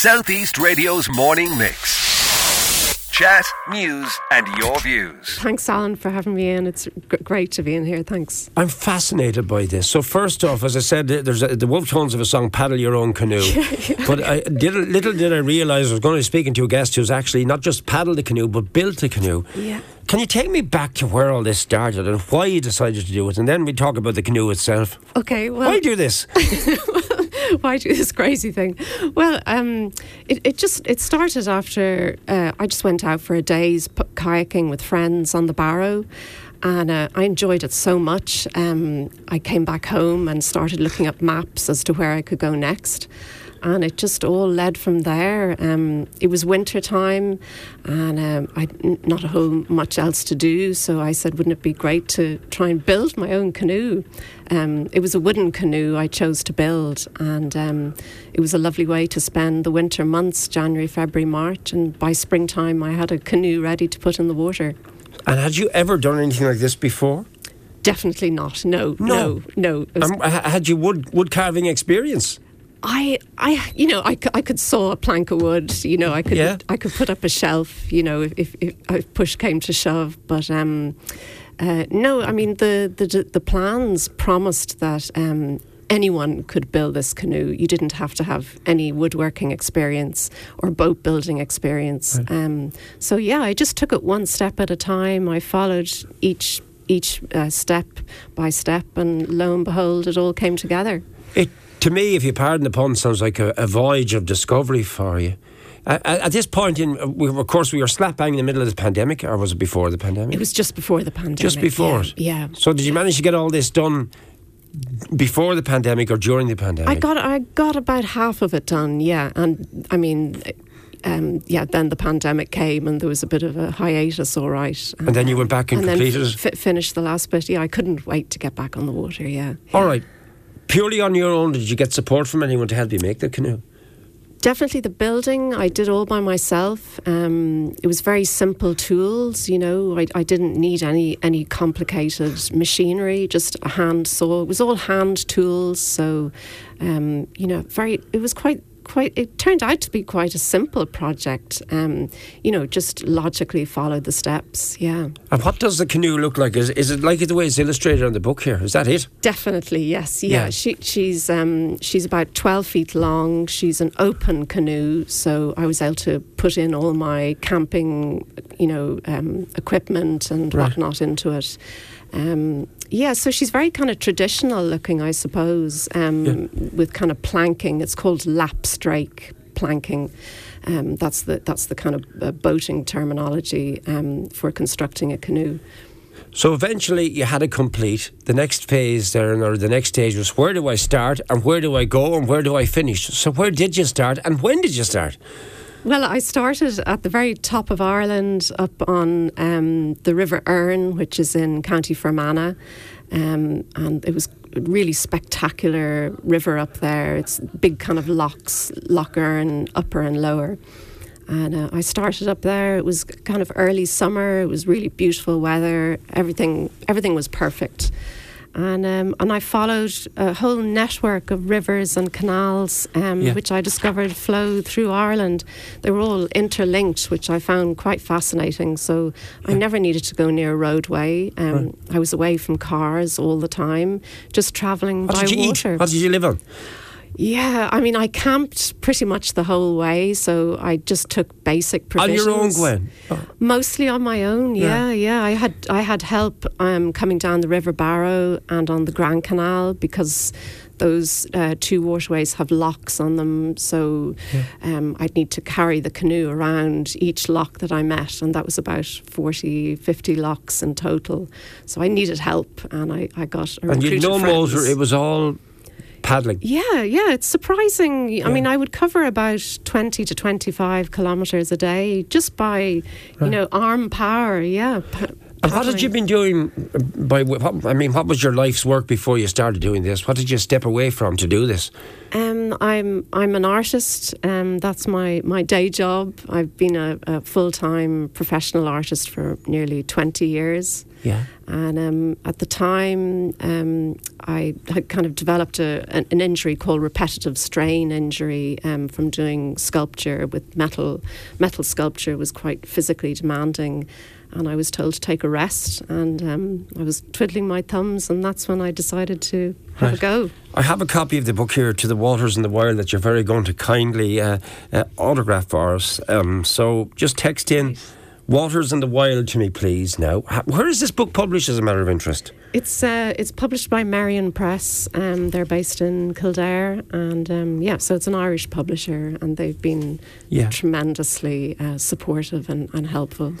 Southeast Radio's morning mix. Chat, news, and your views. Thanks, Alan, for having me in. It's great to be in here. Thanks. I'm fascinated by this. So first off, as I said, there's the Wolf Tones of a song, Paddle Your Own Canoe. Yeah. But little did I realise I was going to be speaking to a guest who's actually not just paddled the canoe, but built a canoe. Yeah. Can you take me back to where all this started and why you decided to do it? And then we talk about the canoe itself. Okay, well... Why do this? Why do this crazy thing? Well, it started after I just went out for a day's kayaking with friends on the Barrow, and I enjoyed it so much. I came back home and started looking at maps as to where I could go next, and it just all led from there. It was winter time, and I'd not a whole much else to do, so I said, wouldn't it be great to try and build my own canoe? It was a wooden canoe I chose to build, and it was a lovely way to spend the winter months, January, February, March, and by springtime I had a canoe ready to put in the water. And had you ever done anything like this before? Definitely not, no. Had you wood carving experience? I could saw a plank of wood. I could put up a shelf. If push came to shove. But the plans promised that anyone could build this canoe. You didn't have to have any woodworking experience or boat building experience. Right. I just took it one step at a time. I followed each step by step, and lo and behold, it all came together. To me, if you pardon the pun, sounds like a voyage of discovery for you. At this point, we were slap bang in the middle of the pandemic, or was it before the pandemic? It was just before the pandemic. Just before it? Yeah. So did you manage to get all this done before the pandemic or during the pandemic? I got about half of it done, yeah. And, I mean... then the pandemic came and there was a bit of a hiatus, all right. And then you went back and completed it? Finished the last bit, yeah. I couldn't wait to get back on the water, yeah. All right. Purely on your own, did you get support from anyone to help you make the canoe? Definitely the building, I did all by myself. It was very simple tools, I didn't need any complicated machinery, just a hand saw. It was all hand tools, so, it turned out to be quite a simple project. Just logically followed the steps, yeah. And what does the canoe look like? Is it like the way it's illustrated on the book here? Is that it? Definitely, yes. Yeah. Yeah. She's about 12 feet long. She's an open canoe, so I was able to put in all my camping, equipment and whatnot into it. So she's very kind of traditional looking, I suppose, with kind of planking. It's called lapstrake planking. That's the kind of boating terminology for constructing a canoe. So eventually you had it complete. The next phase there, or the next stage, was where do I start and where do I go and where do I finish? So where did you start and when did you start? Well, I started at the very top of Ireland, up on the River Erne, which is in County Fermanagh, and it was a really spectacular river up there. It's big kind of lochs, Lough Erne, upper and lower. And I started up there. It was kind of early summer. It was really beautiful weather. Everything was perfect. And I followed a whole network of rivers and canals, which I discovered flow through Ireland. They were all interlinked, which I found quite fascinating. So I never needed to go near a roadway. I was away from cars all the time, just travelling by water. What did you live on? Yeah, I mean, I camped pretty much the whole way, so I just took basic provisions. On your own, Gwen? Oh. Mostly on my own, yeah. I had help coming down the River Barrow and on the Grand Canal, because those two waterways have locks on them, so I'd need to carry the canoe around each lock that I met, and that was about 50 locks in total. So I needed help, and I got a recruit of friends. And motor, it was all... paddling. Yeah, it's surprising. I mean, I would cover about 20 to 25 kilometres a day just by, arm power, And what had you been doing what was your life's work before you started doing this? What did you step away from to do this? I'm an artist. That's my day job. I've been a full-time professional artist for nearly 20 years. Yeah. And at the time, I had kind of developed an injury called repetitive strain injury from doing sculpture with metal. Metal sculpture was quite physically demanding, and I was told to take a rest, and I was twiddling my thumbs, and that's when I decided to have a go. I have a copy of the book here, To the Waters and the Wild, that you're very going to kindly autograph for us. So just text in Waters and the Wild to me, please, now. Where is this book published, as a matter of interest? It's published by Marian Press. They're based in Kildare. And, so it's an Irish publisher, and they've been tremendously supportive and helpful.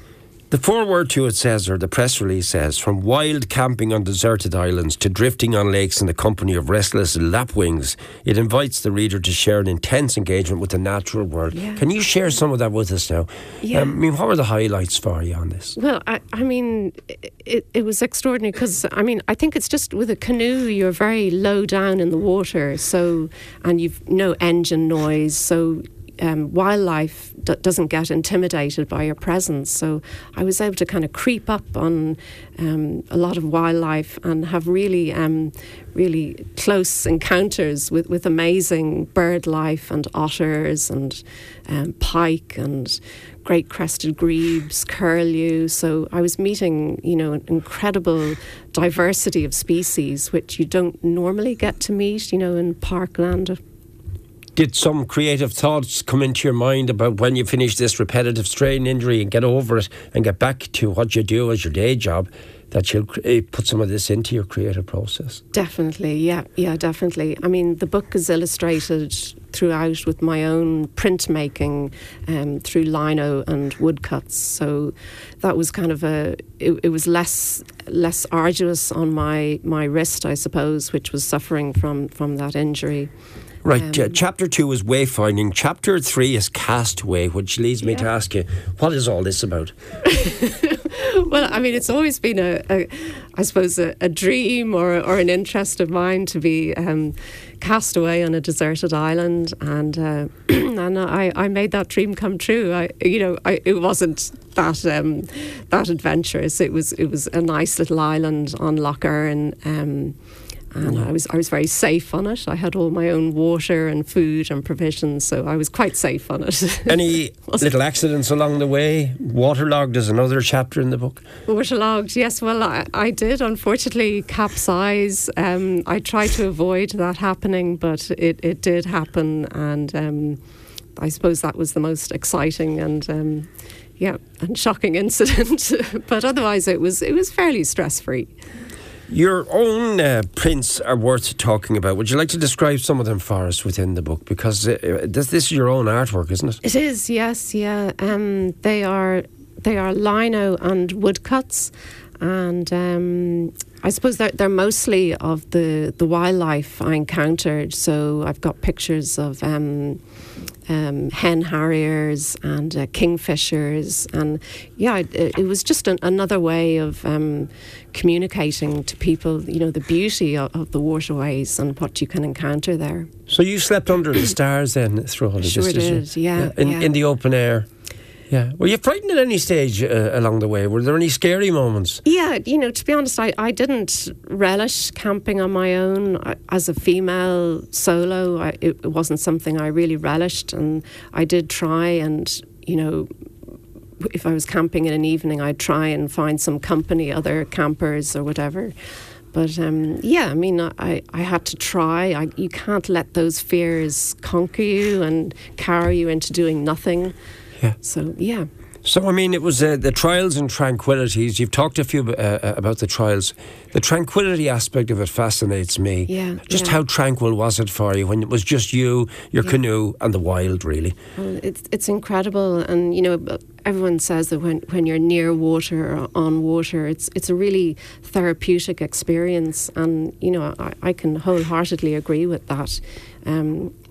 The foreword to it says, or the press release says, from wild camping on deserted islands to drifting on lakes in the company of restless lapwings, it invites the reader to share an intense engagement with the natural world. Yeah. Can you share some of that with us now? Yeah. I mean, what were the highlights for you on this? Well, I mean, it was extraordinary because, I mean, I think it's just with a canoe, you're very low down in the water, so, and you've no engine noise, so wildlife doesn't get intimidated by your presence. So I was able to kind of creep up on a lot of wildlife and have really, really close encounters with amazing bird life and otters and pike and great crested grebes, curlew. So I was meeting, an incredible diversity of species which you don't normally get to meet, in parkland. Did some creative thoughts come into your mind about when you finish this repetitive strain injury and get over it and get back to what you do as your day job, that you'll put some of this into your creative process? Definitely, yeah, definitely. I mean, the book is illustrated throughout with my own printmaking through lino and woodcuts. So that was kind of it was less arduous on my wrist, I suppose, which was suffering from that injury. Right, Chapter 2 is wayfinding. Chapter 3 is castaway, which leads me to ask you, what is all this about? Well, I mean, it's always been, a dream or an interest of mine to be cast away on a deserted island, and and I made that dream come true. It wasn't that adventurous. It was a nice little island on Lough Erne, and I was very safe on it. I had all my own water and food and provisions, so I was quite safe on it. Any little accidents along the way? Waterlogged is another chapter in the book. Waterlogged, yes. Well, I did, unfortunately, capsize. I tried to avoid that happening, but it did happen, and I suppose that was the most exciting and shocking incident. But otherwise, it was fairly stress-free. Your own prints are worth talking about. Would you like to describe some of them for us within the book? Because this is your own artwork, isn't it? It is, yes, yeah. They are lino and woodcuts, and I suppose they're mostly of the wildlife I encountered. So I've got pictures of hen harriers and kingfishers, and it was just another way of communicating to people, the beauty of the waterways and what you can encounter there. So you slept under the stars then through all of this? Sure did, yeah. In the open air? Yeah. Were you frightened at any stage along the way? Were there any scary moments? Yeah, to be honest, I didn't relish camping on my own. As a female solo, it wasn't something I really relished. And I did try and, if I was camping in an evening, I'd try and find some company, other campers or whatever. But, I had to try. You can't let those fears conquer you and carry you into doing nothing. Yeah. So, yeah. So, I mean, it was the trials and tranquillities. You've talked a few about the trials. The tranquility aspect of it fascinates me. Yeah. Just how tranquil was it for you when it was just you, your canoe and the wild, really? Well, it's incredible. And, everyone says that when you're near water or on water, it's a really therapeutic experience. And, I can wholeheartedly agree with that.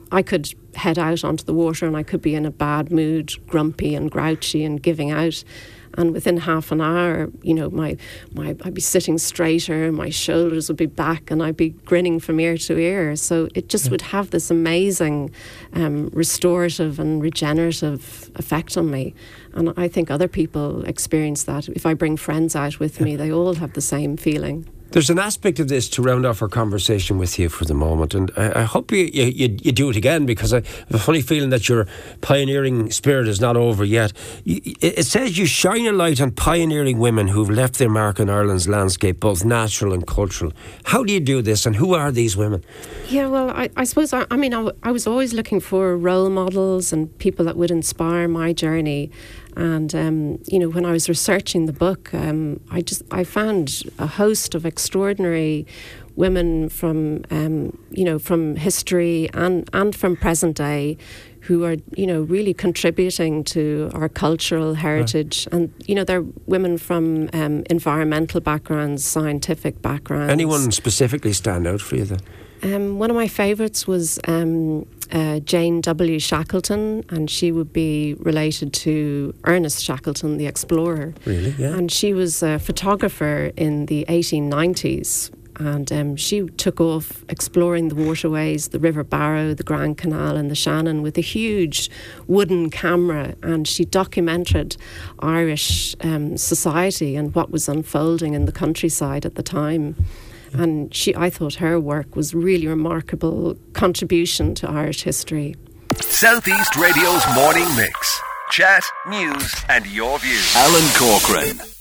I could head out onto the water and I could be in a bad mood, grumpy and grouchy and giving out. And within half an hour, you know, I'd be sitting straighter, my shoulders would be back, and I'd be grinning from ear to ear. So it just would have this amazing restorative and regenerative effect on me. And I think other people experience that. If I bring friends out with me, they all have the same feeling. There's an aspect of this to round off our conversation with you for the moment, and I hope you do it again, because I have a funny feeling that your pioneering spirit is not over yet. It says you shine a light on pioneering women who've left their mark on Ireland's landscape, both natural and cultural. How do you do this, and who are these women? Yeah, well, I suppose, I was always looking for role models and people that would inspire my journey. And, you know, when I was researching the book, I found a host of extraordinary women from, you know, from history and from present day, who are, you know, really contributing to our cultural heritage. Right. And, you know, they're women from environmental backgrounds, scientific backgrounds. Anyone specifically stand out for you then? One of my favourites was Jane W. Shackleton, and she would be related to Ernest Shackleton, the explorer. Really? Yeah. And she was a photographer in the 1890s, and she took off exploring the waterways, the River Barrow, the Grand Canal and the Shannon with a huge wooden camera, and she documented Irish society and what was unfolding in the countryside at the time. And I thought her work was really remarkable contribution to Irish history. Southeast Radio's Morning Mix. Chat, news and your views. Alan Corcoran.